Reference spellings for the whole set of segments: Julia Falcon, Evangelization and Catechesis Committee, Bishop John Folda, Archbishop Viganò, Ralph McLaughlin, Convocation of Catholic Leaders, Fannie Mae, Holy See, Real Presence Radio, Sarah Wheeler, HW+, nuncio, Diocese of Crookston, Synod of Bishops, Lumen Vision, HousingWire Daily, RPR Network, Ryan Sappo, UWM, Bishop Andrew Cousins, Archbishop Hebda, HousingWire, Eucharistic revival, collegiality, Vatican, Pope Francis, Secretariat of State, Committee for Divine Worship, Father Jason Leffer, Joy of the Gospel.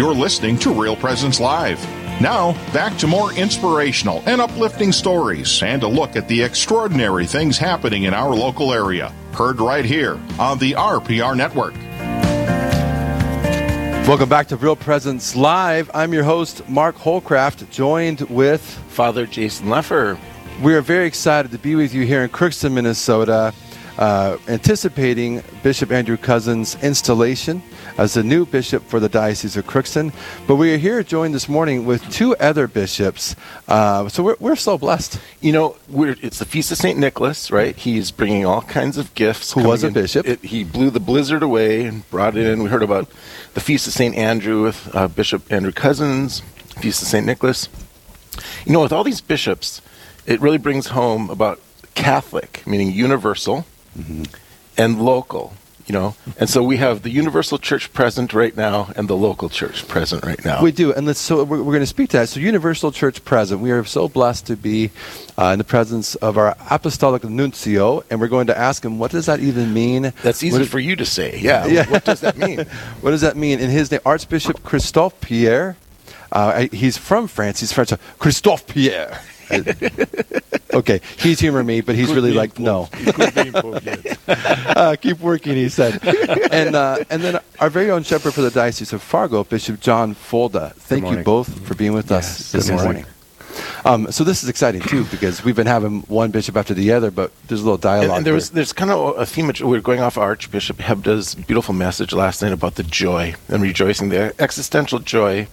You're listening to Real Presence Live. Now, back to more inspirational and uplifting stories and a look at the extraordinary things happening in our local area. Heard right here on the RPR Network. Welcome back to Real Presence Live. I'm your host, Mark Holcraft, joined with Father Jason Leffer. We are very excited to be with you here in Crookston, Minnesota, anticipating Bishop Andrew Cousins' installation as the new bishop for the Diocese of Crookston. But we are here joined this morning with two other bishops. So we're so blessed. You know, it's the Feast of St. Nicholas, right? He's bringing all kinds of gifts. Who was a bishop. He blew the blizzard away and brought it in. We heard about the Feast of St. Andrew with Bishop Andrew Cousins, Feast of St. Nicholas. You know, with all these bishops, it really brings home about Catholic, meaning universal, mm-hmm. and local, you know. And so we have the universal church present right now and the local church present right now. We do, and we're going to speak to that. So universal church present. We are so blessed to be in the presence of our apostolic nuncio, and we're going to ask him, what does that even mean? That's easy for you to say, yeah. What does that mean? What does that mean? In his name, Archbishop Christophe Pierre. He's from France. He's French. Christophe Pierre. Okay, he's humoring me, but he's could really like, no. Keep working, he said. And then our very own shepherd for the Diocese of Fargo, Bishop John Folda. Thank you both for being with us this morning. So this is exciting, too, because we've been having one bishop after the other, but there's a little dialogue. And there's kind of a theme. We were going off Archbishop Hebda's beautiful message last night about the joy and rejoicing, the existential joy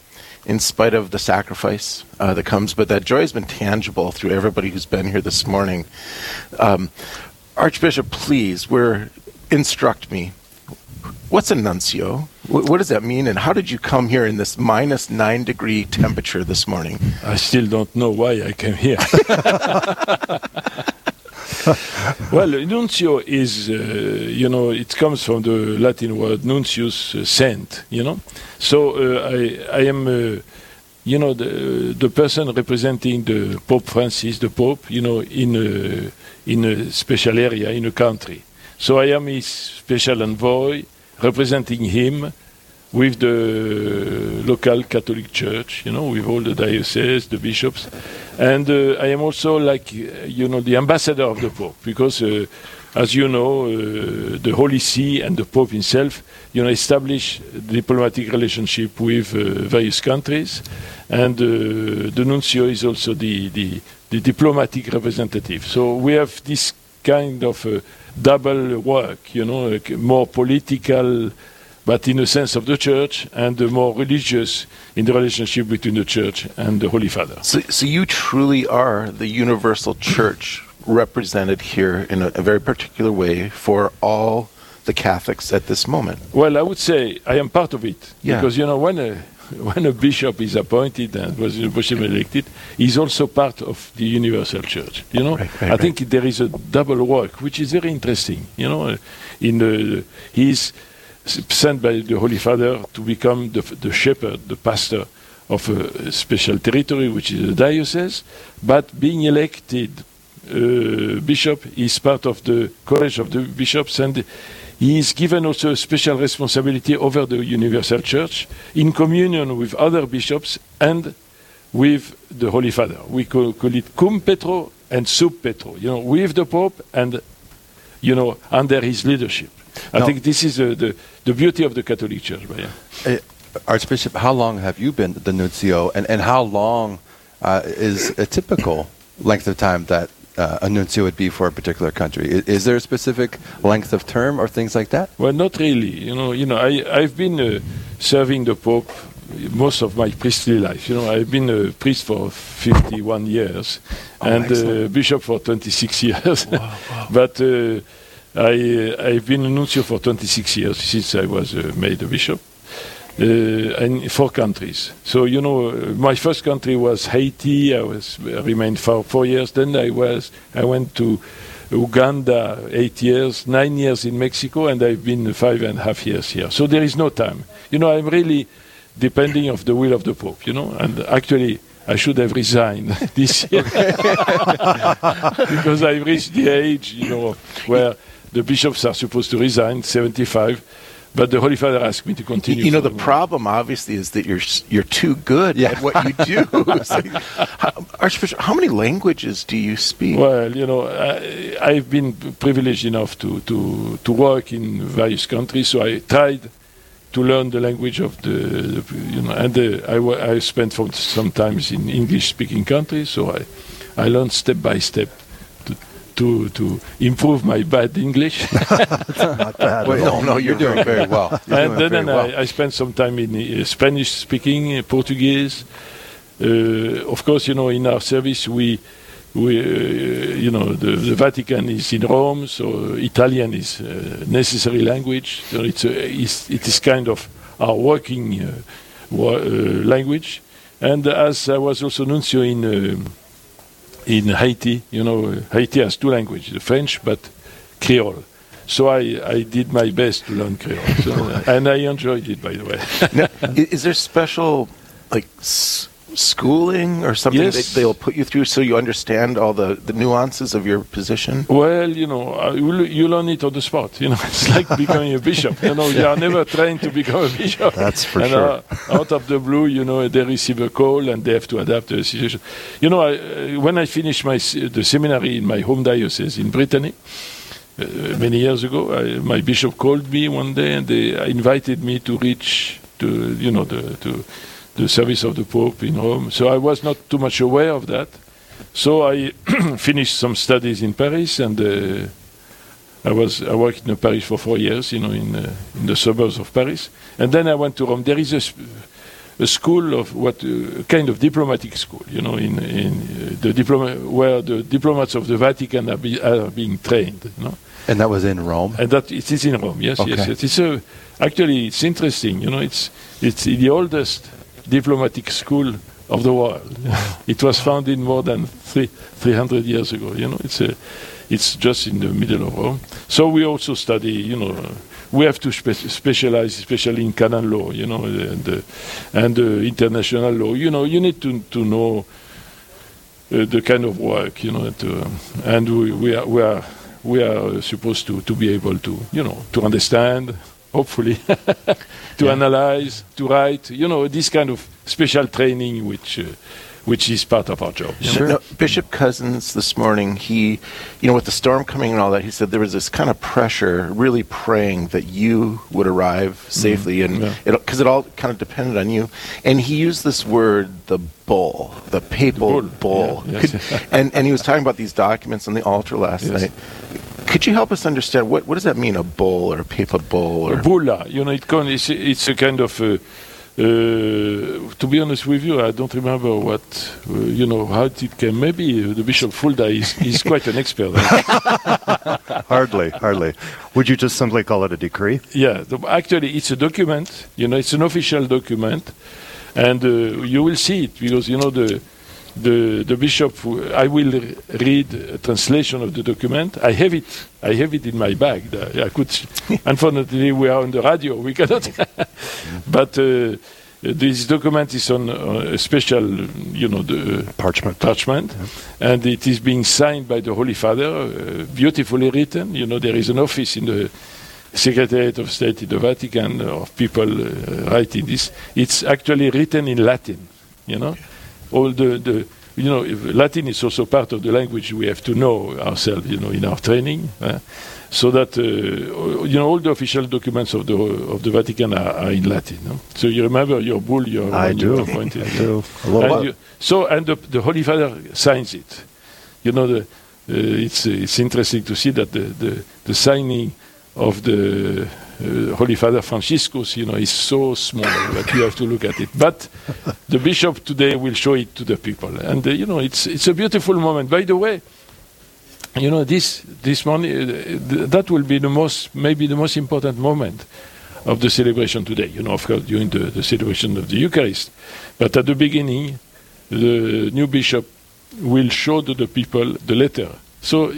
in spite of the sacrifice that comes. But that joy has been tangible through everybody who's been here this morning. Archbishop, please, instruct me. What's a nuncio? What does that mean? And how did you come here in this minus 9-degree temperature this morning? I still don't know why I came here. Well, nuncio is, it comes from the Latin word nuncius, sent, you know. So I am, the person representing the Pope Francis, the Pope, you know, in a special area, in a country. So I am his special envoy, representing him with the local Catholic Church, you know, with all the dioceses, the bishops. And I am also the ambassador of the Pope, because, as you know, the Holy See and the Pope himself, you know, establish diplomatic relationship with various countries. And the nuncio is also the diplomatic representative. So we have this kind of double work, you know, like more political, but in the sense of the Church, and the more religious in the relationship between the Church and the Holy Father. So you truly are the universal Church represented here in a very particular way for all the Catholics at this moment. Well, I would say I am part of it, because, you know, when a bishop is appointed and was possibly elected, he's also part of the universal Church, you know. Right. Think there is a double work, which is very interesting, you know. He's sent by the Holy Father to become the shepherd, the pastor of a special territory, which is a diocese, but being elected bishop is part of the college of the bishops, and he is given also a special responsibility over the universal Church in communion with other bishops and with the Holy Father. We call it cum petro and sub petro, you know, with the Pope and, you know, under his leadership. I think this is the beauty of the Catholic Church. Yeah. Archbishop, how long have you been the nuncio, and how long is a typical length of time that a nuncio would be for a particular country? Is there a specific length of term or things like that? Well, not really. You know, I've been serving the Pope most of my priestly life. You know, I've been a priest for 51 years and bishop for 26 years. Wow. But I've been a nuncio for 26 years since I was made a bishop, in 4 countries. So, you know, my first country was Haiti. I remained for 4 years. Then I went to Uganda 8 years, 9 years in Mexico, and I've been 5.5 years here. So there is no time. You know, I'm really depending on the will of the Pope, you know, and actually I should have resigned this year because I've reached the age, you know, where the bishops are supposed to resign, 75, But the Holy Father asked me to continue. You know, the problem, obviously, is that you're too good at what you do. Archbishop, how many languages do you speak? Well, you know, I've been privileged enough to work in various countries, so I tried to learn the language of the, you know, and I spent sometimes in English-speaking countries, so I learned step by step to improve my bad English. Not bad. Well, no, you're doing very well. I spent some time in Spanish-speaking, Portuguese. Of course, you know, in our service we you know, the Vatican is in Rome, so Italian is a necessary language. So it is kind of our working language. And as I was also nuncio in Haiti, you know, Haiti has two languages, the French but Creole. So I did my best to learn Creole, so, and I enjoyed it, by the way. Now, is there special, like, schooling or something that they'll put you through so you understand all the nuances of your position? Well, you know, you learn it on the spot. You know, it's like becoming a bishop. You know, you are never trained to become a bishop. That's for sure. Out of the blue, you know, they receive a call and they have to adapt to the situation. You know, when I finished the seminary in my home diocese in Brittany, many years ago, my bishop called me one day and they invited me to reach the service of the Pope in Rome. So I was not too much aware of that. So I finished some studies in Paris, and I worked in Paris for 4 years, you know, in the suburbs of Paris. And then I went to Rome. There is a school of kind of diplomatic school, you know, where the diplomats of the Vatican are being trained, you know. And that was in Rome? And that it is in Rome, yes, okay. Yes. Actually, it's interesting, you know, it's the oldest diplomatic school of the world. It was founded more than 300 years ago. You know, it's just in the middle of Rome. So we also study. You know, we have to specialize, especially in canon law. You know, and international law. You know, you need to know the kind of work. You know, and we are supposed to be able to, you know, to understand. Hopefully, to analyze, to write, you know, this kind of special training which is part of our job. Sure. Now, Bishop Cousins this morning, he, you know, with the storm coming and all that, he said there was this kind of pressure, really praying that you would arrive safely, and because it all kind of depended on you. And he used this word, the bull, the papal bull. Yeah, yes. and he was talking about these documents on the altar last night. Could you help us understand what does that mean, a bull or a paper bull? Or bulla, you know, it's a kind of, to be honest with you, I don't remember what, you know, how it came. Maybe the Bishop Folda is quite an expert. Hardly. Would you just simply call it a decree? Yeah, actually it's a document, you know, it's an official document, and you will see it because, you know, The bishop. I will read a translation of the document. I have it in my bag. I could. Unfortunately, we are on the radio. We cannot. But this document is on a special, you know, the parchment, and it is being signed by the Holy Father. Beautifully written. You know, there is an office in the Secretariat of State in the Vatican of people writing this. It's actually written in Latin. You know. All the you know, Latin is also part of the language we have to know ourselves, you know, in our training, so that you know, all the official documents of the Vatican are in Latin. No? So you remember your bull, your appointed. I do. And the Holy Father signs it. You know, it's interesting to see that the signing of the Holy Father Franciscus, you know, is so small that you have to look at it. But the bishop today will show it to the people, and you know, it's a beautiful moment. By the way, you know, this morning that will be the most important moment of the celebration today. You know, of course, during the celebration of the Eucharist, but at the beginning, the new bishop will show to the people the letter. So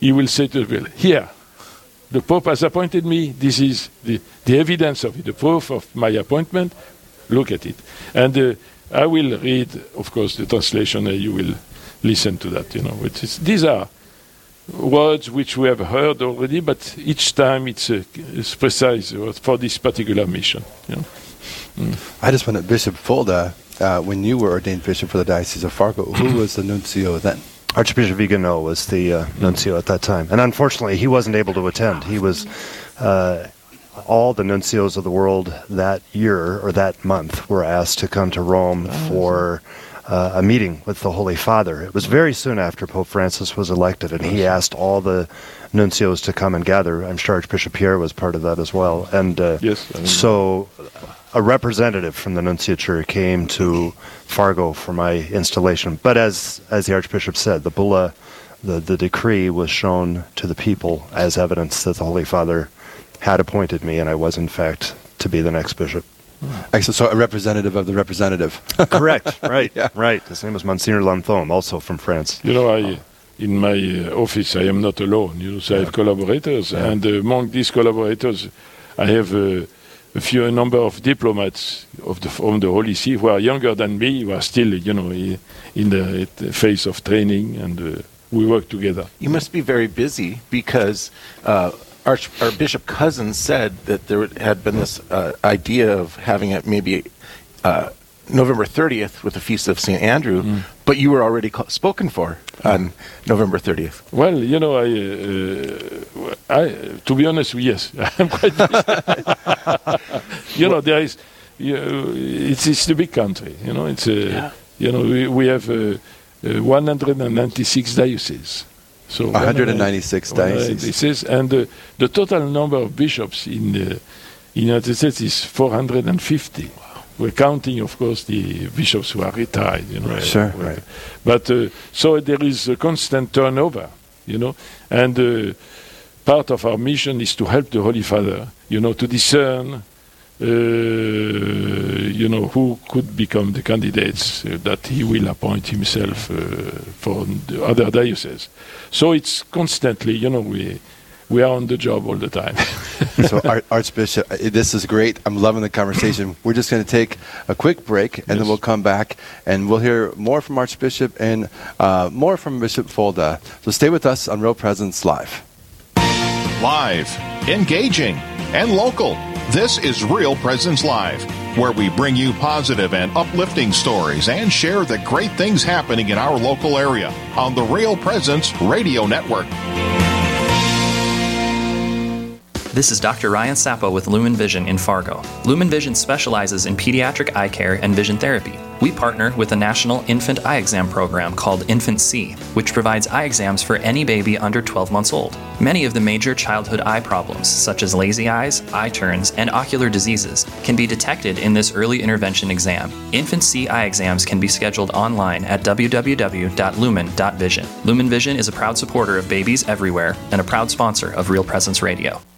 he will say to the people, here. The Pope has appointed me. This is the evidence of it, the proof of my appointment. Look at it. And I will read, of course, the translation, and you will listen to that. You know, these are words which we have heard already, but each time it's precise for this particular mission. You know? I just wonder, Bishop Folda, when you were ordained bishop for the Diocese of Fargo, who was the nuncio then? Archbishop Viganò was the nuncio at that time. And unfortunately, he wasn't able to attend. He was... all the nuncios of the world that year or that month were asked to come to Rome for a meeting with the Holy Father. It was very soon after Pope Francis was elected, and he asked all the nuncios to come and gather. I'm sure Archbishop Pierre was part of that as well. And so a representative from the nunciature came to Fargo for my installation. But as the Archbishop said, the bulla, the decree was shown to the people as evidence that the Holy Father had appointed me, and I was, in fact, to be the next bishop. Excellent. So a representative of the representative. Correct. Right. Yeah. Right. His name was Monsignor L'Anthome, also from France. You know, in my office, I am not alone. You know, so I have collaborators, and among these collaborators, I have a number of diplomats from the Holy See who are younger than me, who are still, you know, in the phase of training, and we work together. You must be very busy because... Our Bishop Cousins said that there had been this idea of having it maybe November 30th with the Feast of St. Andrew, but you were already spoken for on November 30th. Well, you know, I to be honest, yes, I'm quite busy. You know, there is, it's the big country, you know, it's, you know, we have 196 dioceses. So 196 dioceses, and the total number of bishops in the United States is 450. Wow. We're counting, of course, the bishops who are retired, you know. Right. Sure, right. But so there is a constant turnover, you know, and part of our mission is to help the Holy Father, you know, to discern, you know, who could become the candidates that he will appoint himself for the other dioceses. So it's constantly, you know, we are on the job all the time. So Archbishop, this is great. I'm loving the conversation. We're just going to take a quick break, and then we'll come back, and we'll hear more from Archbishop and more from Bishop Folda. So stay with us on Real Presence Live. Live, engaging, and local. This is Real Presence Live, where we bring you positive and uplifting stories and share the great things happening in our local area on the Real Presence Radio Network. This is Dr. Ryan Sappo with Lumen Vision in Fargo. Lumen Vision specializes in pediatric eye care and vision therapy. We partner with a national infant eye exam program called InfantSee, which provides eye exams for any baby under 12 months old. Many of the major childhood eye problems, such as lazy eyes, eye turns, and ocular diseases, can be detected in this early intervention exam. InfantSee eye exams can be scheduled online at www.lumen.vision. Lumen Vision is a proud supporter of babies everywhere and a proud sponsor of Real Presence Radio.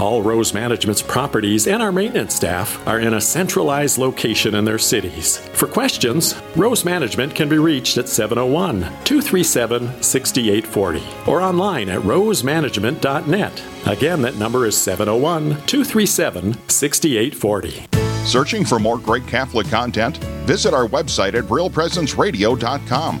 All Rose Management's properties and our maintenance staff are in a centralized location in their cities. For questions, Rose Management can be reached at 701-237-6840 or online at rosemanagement.net. Again, that number is 701-237-6840. Searching for more great Catholic content? Visit our website at realpresenceradio.com.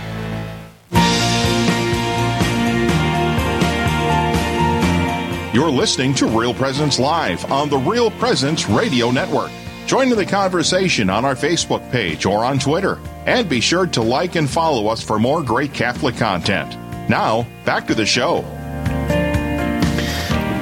You're listening to Real Presence Live on the Real Presence Radio Network. Join in the conversation on our Facebook page or on Twitter. And be sure to like and follow us for more great Catholic content. Now, back to the show.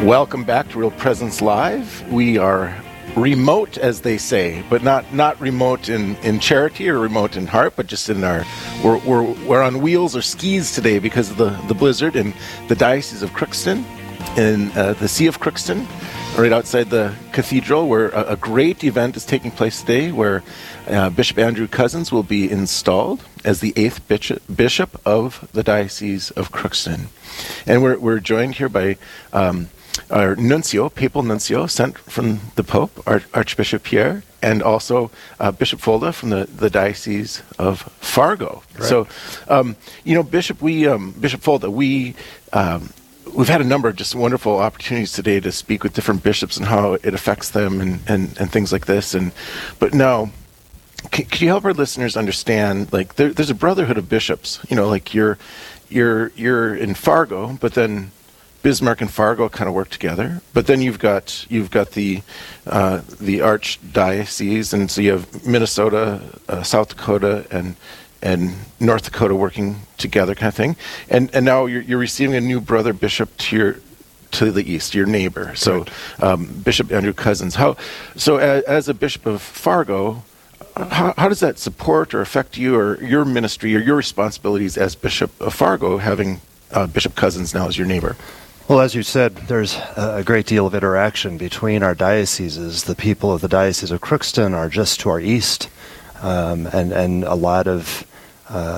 Welcome back to Real Presence Live. We are remote, as they say, but not remote in charity or remote in heart, but just in our we're on wheels or skis today because of the blizzard in the Diocese of Crookston, in the See of Crookston, right outside the cathedral, where a great event is taking place today, where Bishop Andrew Cousins will be installed as the 8th bishop of the Diocese of Crookston. And we're joined here by our nuncio, papal nuncio, sent from the Pope, Archbishop Pierre, and also Bishop Folda from the Diocese of Fargo. Right. So, Bishop Folda, we've had a number of just wonderful opportunities today to speak with different bishops and how it affects them and things like this. But now, could you help our listeners understand, like, there's a brotherhood of bishops, you know, like you're in Fargo, but then Bismarck and Fargo kind of work together, but then you've got the archdiocese, and so you have Minnesota, South Dakota, and North Dakota working together, kind of thing. And now you're receiving a new brother bishop to the east, your neighbor. So Bishop Andrew Cousins. As a bishop of Fargo, how does that support or affect you or your ministry or your responsibilities as bishop of Fargo, having Bishop Cousins now as your neighbor? Well, as you said, there's a great deal of interaction between our dioceses. The people of the Diocese of Crookston are just to our east, and a lot of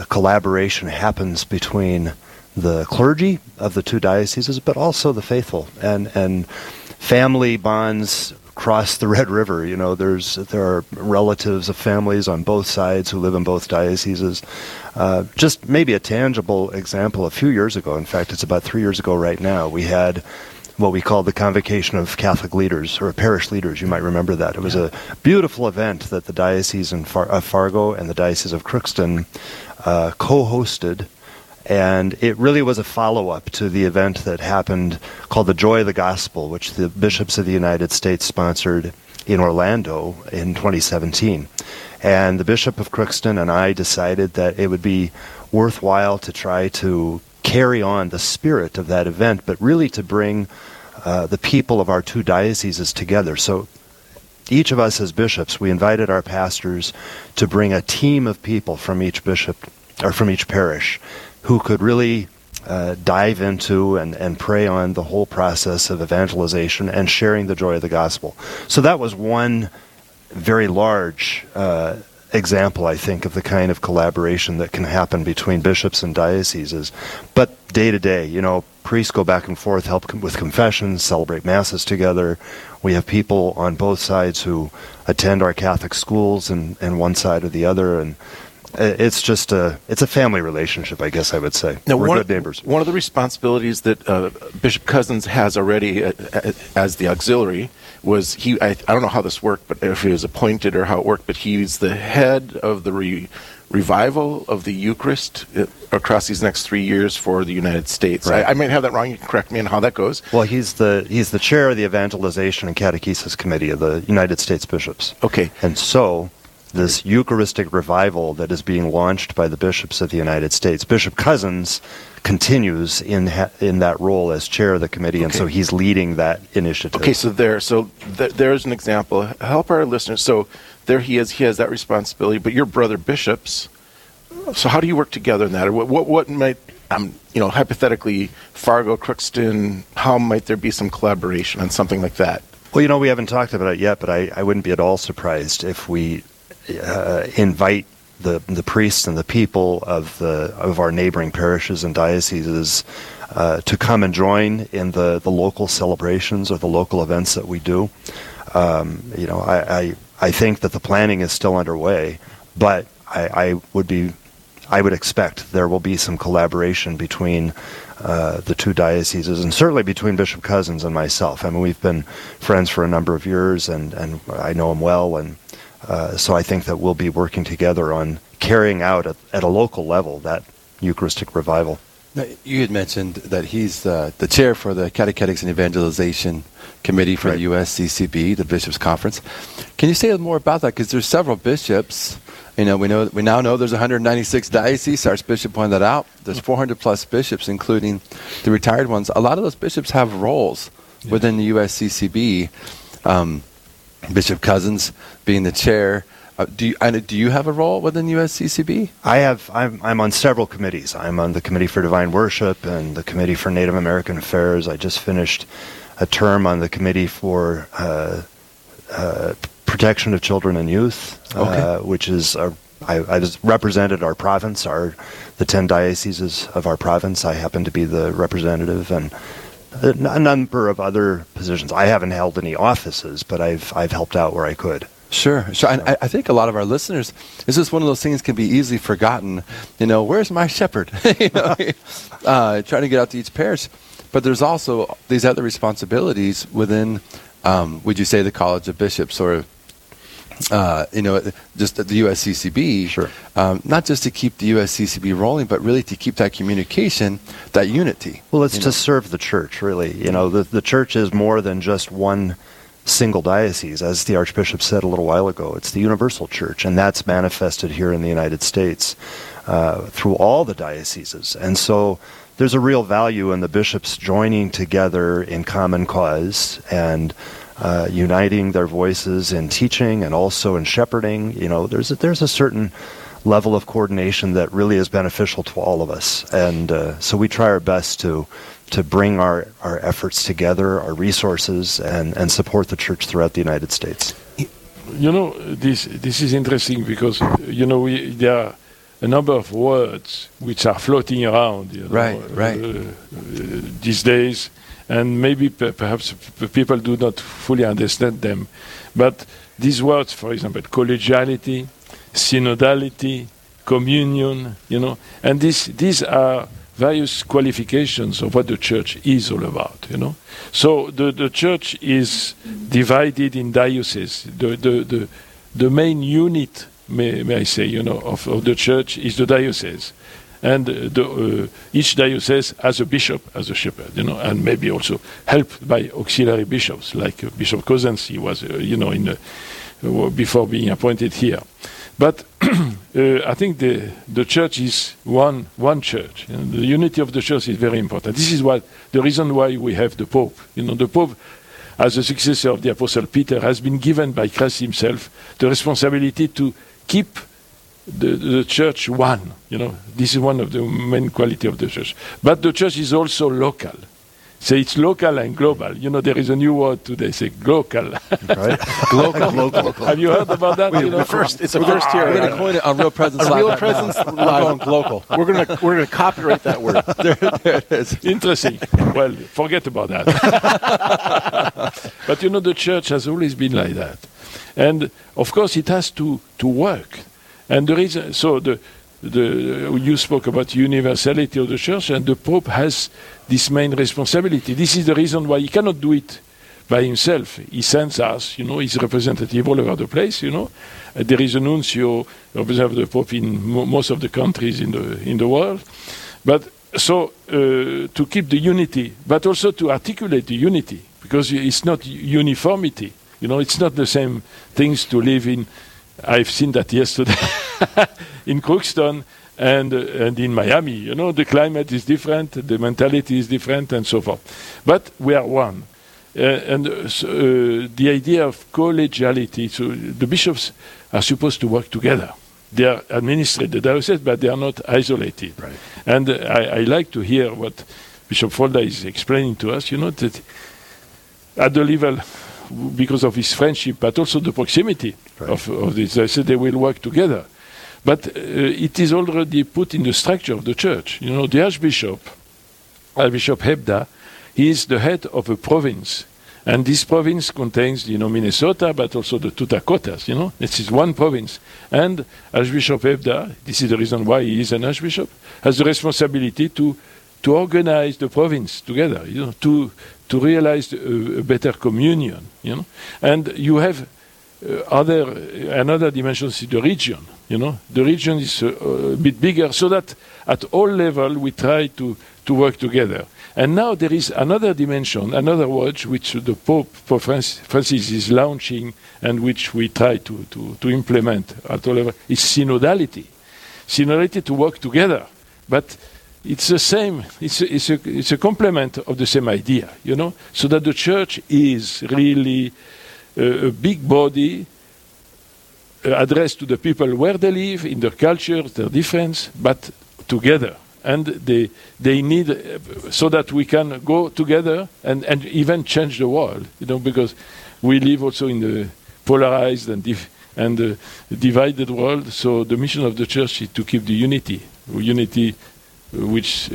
collaboration happens between the clergy of the two dioceses, but also the faithful, and family bonds cross the Red River. You know, there are relatives of families on both sides who live in both dioceses. Just maybe a tangible example, a few years ago, in fact, it's about 3 years ago right now, we had what we called the Convocation of Catholic Leaders, or parish leaders, you might remember that. It was a beautiful event that the Diocese of Fargo and the Diocese of Crookston co-hosted. And it really was a follow-up to the event that happened called the Joy of the Gospel, which the bishops of the United States sponsored in Orlando in 2017. And the Bishop of Crookston and I decided that it would be worthwhile to try to carry on the spirit of that event, but really to bring the people of our two dioceses together. So each of us as bishops, we invited our pastors to bring a team of people from each bishop or from each parish who could really dive into and pray on the whole process of evangelization and sharing the joy of the gospel. So that was one very large example, I think, of the kind of collaboration that can happen between bishops and dioceses. But day to day, you know, priests go back and forth, help with confessions, celebrate masses together. We have people on both sides who attend our Catholic schools and one side or the other, and it's just a family relationship, I guess I would say. Now, we're good neighbors. One of the responsibilities that Bishop Cousins has already as the auxiliary was I don't know how this worked, but if he was appointed or how it worked, but he's the head of the revival of the Eucharist across these next 3 years for the United States. Right. I might have that wrong. You can correct me on how that goes. Well, he's the chair of the Evangelization and Catechesis Committee of the United States Bishops. Okay. And so this Eucharistic revival that is being launched by the bishops of the United States, Bishop Cousins continues in that role as chair of the committee, and so he's leading that initiative. Okay, so there's an example. Help our listeners. So there he is. He has that responsibility. But your brother bishops. So how do you work together in that? Or what might hypothetically Fargo, Crookston? How might there be some collaboration on something like that? Well, you know, we haven't talked about it yet, but I wouldn't be at all surprised if we invite the priests and the people of our neighboring parishes and dioceses to come and join in the local celebrations or the local events that we do. I think that the planning is still underway, but I would expect there will be some collaboration between the two dioceses, and certainly between Bishop Cousins and myself. I mean, we've been friends for a number of years, and I know him well, and so I think that we'll be working together on carrying out at a local level that Eucharistic revival. Now, you had mentioned that he's the chair for the Catechetics and Evangelization Committee for the USCCB, the Bishops' Conference. Can you say more about that? Because there's several bishops. You know, we now know there's 196 dioceses. Archbishop pointed that out. There's 400 plus bishops, including the retired ones. A lot of those bishops have roles within the USCCB. Bishop Cousins being the chair. Do you have a role within USCCB? I have. I'm on several committees. I'm on the Committee for Divine Worship and the Committee for Native American Affairs. I just finished a term on the Committee for Protection of Children and Youth, which is I represented our province, the 10 dioceses of our province. I happen to be the representative, and a number of other positions. I haven't held any offices, but I've helped out where I could. Sure. And I think a lot of our listeners, this is one of those things can be easily forgotten. You know, where's my shepherd? Trying to get out to each parish. But there's also these other responsibilities within, would you say, the College of Bishops or, just the USCCB. Sure. Not just to keep the USCCB rolling, but really to keep that communication, that unity. Well, it's to serve the church, really. You know, the church is more than just one single diocese. As the Archbishop said a little while ago, it's the universal church, and that's manifested here in the United States through all the dioceses. And so there's a real value in the bishops joining together in common cause and uniting their voices in teaching and also in shepherding. You know, there's a certain level of coordination that really is beneficial to all of us. And so we try our best to bring our efforts together, our resources, and support the church throughout the United States. You know, this is interesting because, you know, there are a number of words which are floating around, you know, these days, and maybe perhaps people do not fully understand them. But these words, for example, collegiality, synodality, communion, you know, and these are various qualifications of what the church is all about, you know. So the church is divided in dioceses. The main unit, may I say, you know, of the church is the diocese, and each diocese has a bishop, as a shepherd, you know, and maybe also helped by auxiliary bishops, like Bishop Cousins. He was, before being appointed here. But I think the church is one church. And the unity of the church is very important. This is the reason why we have the Pope. You know, the Pope, as a successor of the Apostle Peter, has been given by Christ himself the responsibility to keep the church one. You know, this is one of the main quality of the church. But the church is also local. So it's local and global. You know, there is a new word today, say glocal. Right? Glocal. Have you heard about that? It's the first here. We're going to coin it on Real Presence Live. Real Presence Live on Glocal. We're going to copyright that word. There it is. Interesting. Well, forget about that. But, you know, the church has always been like that. And, of course, it has to work. And the reason, so you spoke about universality of the church, and the Pope has this main responsibility. This is the reason why he cannot do it by himself. He sends us, you know, his representative all over the place, you know. There is a nuncio, representative of the Pope in most of the countries in the world. But so to keep the unity, but also to articulate the unity, because it's not uniformity. You know, it's not the same things to live in. I've seen that yesterday in Crookston and in Miami. You know, the climate is different, the mentality is different, and so forth. But we are one. The idea of collegiality, so the bishops are supposed to work together. They are administered the diocese, but they are not isolated. Right. And I like to hear what Bishop Folda is explaining to us, you know, that at the level, because of his friendship, but also the proximity of this. I said they will work together. But it is already put in the structure of the church. You know, the Archbishop Hebda, he is the head of a province. And this province contains, you know, Minnesota, but also the two Dakotas, you know. This is one province. And Archbishop Hebda, this is the reason why he is an archbishop, has the responsibility to organize the province together, you know, to realize a better communion, you know. And you have another dimension is the region, You know, the region is a bit bigger, so that at all level we try to work together. And now there is another dimension, another watch, which the Pope Francis is launching and which we try to implement at all level, is synodality. Synodality to work together, but it's the same, it's a complement of the same idea, you know, so that the Church is really a big body addressed to the people where they live, in their culture, their difference, but together. And they need, so that we can go together and even change the world, you know, because we live also in the polarized and divided world. So the mission of the Church is to keep the unity which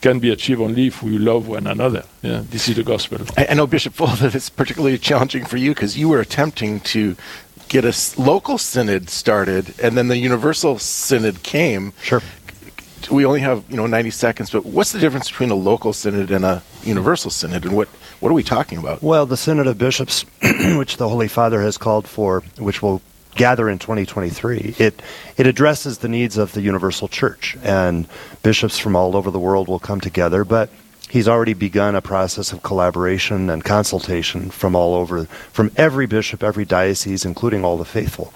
can be achieved only if we love one another. Yeah, this is the gospel. I know, Bishop Folda, it's particularly challenging for you because you were attempting to get a local synod started, and then the universal synod came. Sure. We only have 90 seconds, but what's the difference between a local synod and a universal synod, and what are we talking about? Well, the Synod of Bishops, which the Holy Father has called for, which will gather in 2023, it addresses the needs of the universal Church, and bishops from all over the world will come together, but he's already begun a process of collaboration and consultation from every bishop, every diocese, including all the faithful.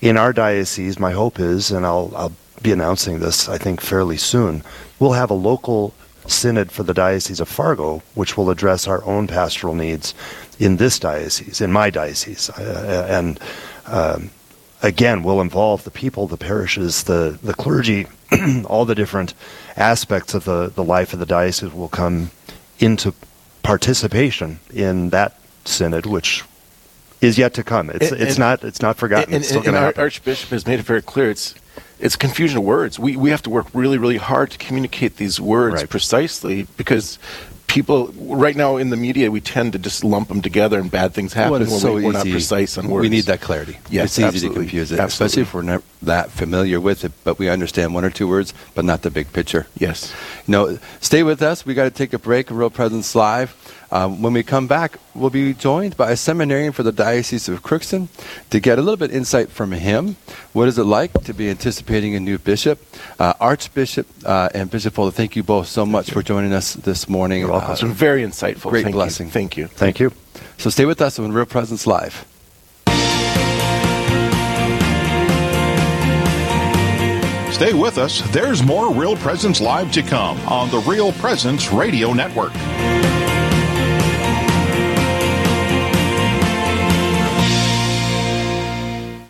In our diocese, my hope is, and I'll be announcing this, I think, fairly soon, we'll have a local synod for the Diocese of Fargo, which will address our own pastoral needs in this diocese, in my diocese. Again, we'll involve the people, the parishes, the clergy, all the different aspects of the life of the diocese will come into participation in that synod, which is yet to come. It's not forgotten. It's still going to happen. Our Archbishop has made it very clear. It's confusion of words. We have to work really, really hard to communicate these words precisely, because people right now in the media, we tend to just lump them together and bad things happen we're not precise on words. We need that clarity. Yes, it's easy to confuse it, especially if we're not that familiar with it, but we understand one or two words, but not the big picture. Yes. Stay with us. We got to take a break. Real Presence Live. When we come back, we'll be joined by a seminarian for the Diocese of Crookston to get a little bit insight from him. What is it like to be anticipating a new bishop? Archbishop and Bishop Folda, thank you both so much for joining us this morning. You're welcome. It's been very insightful. Great blessing. Thank you. Thank you. So stay with us on Real Presence Live. Stay with us. There's more Real Presence Live to come on the Real Presence Radio Network.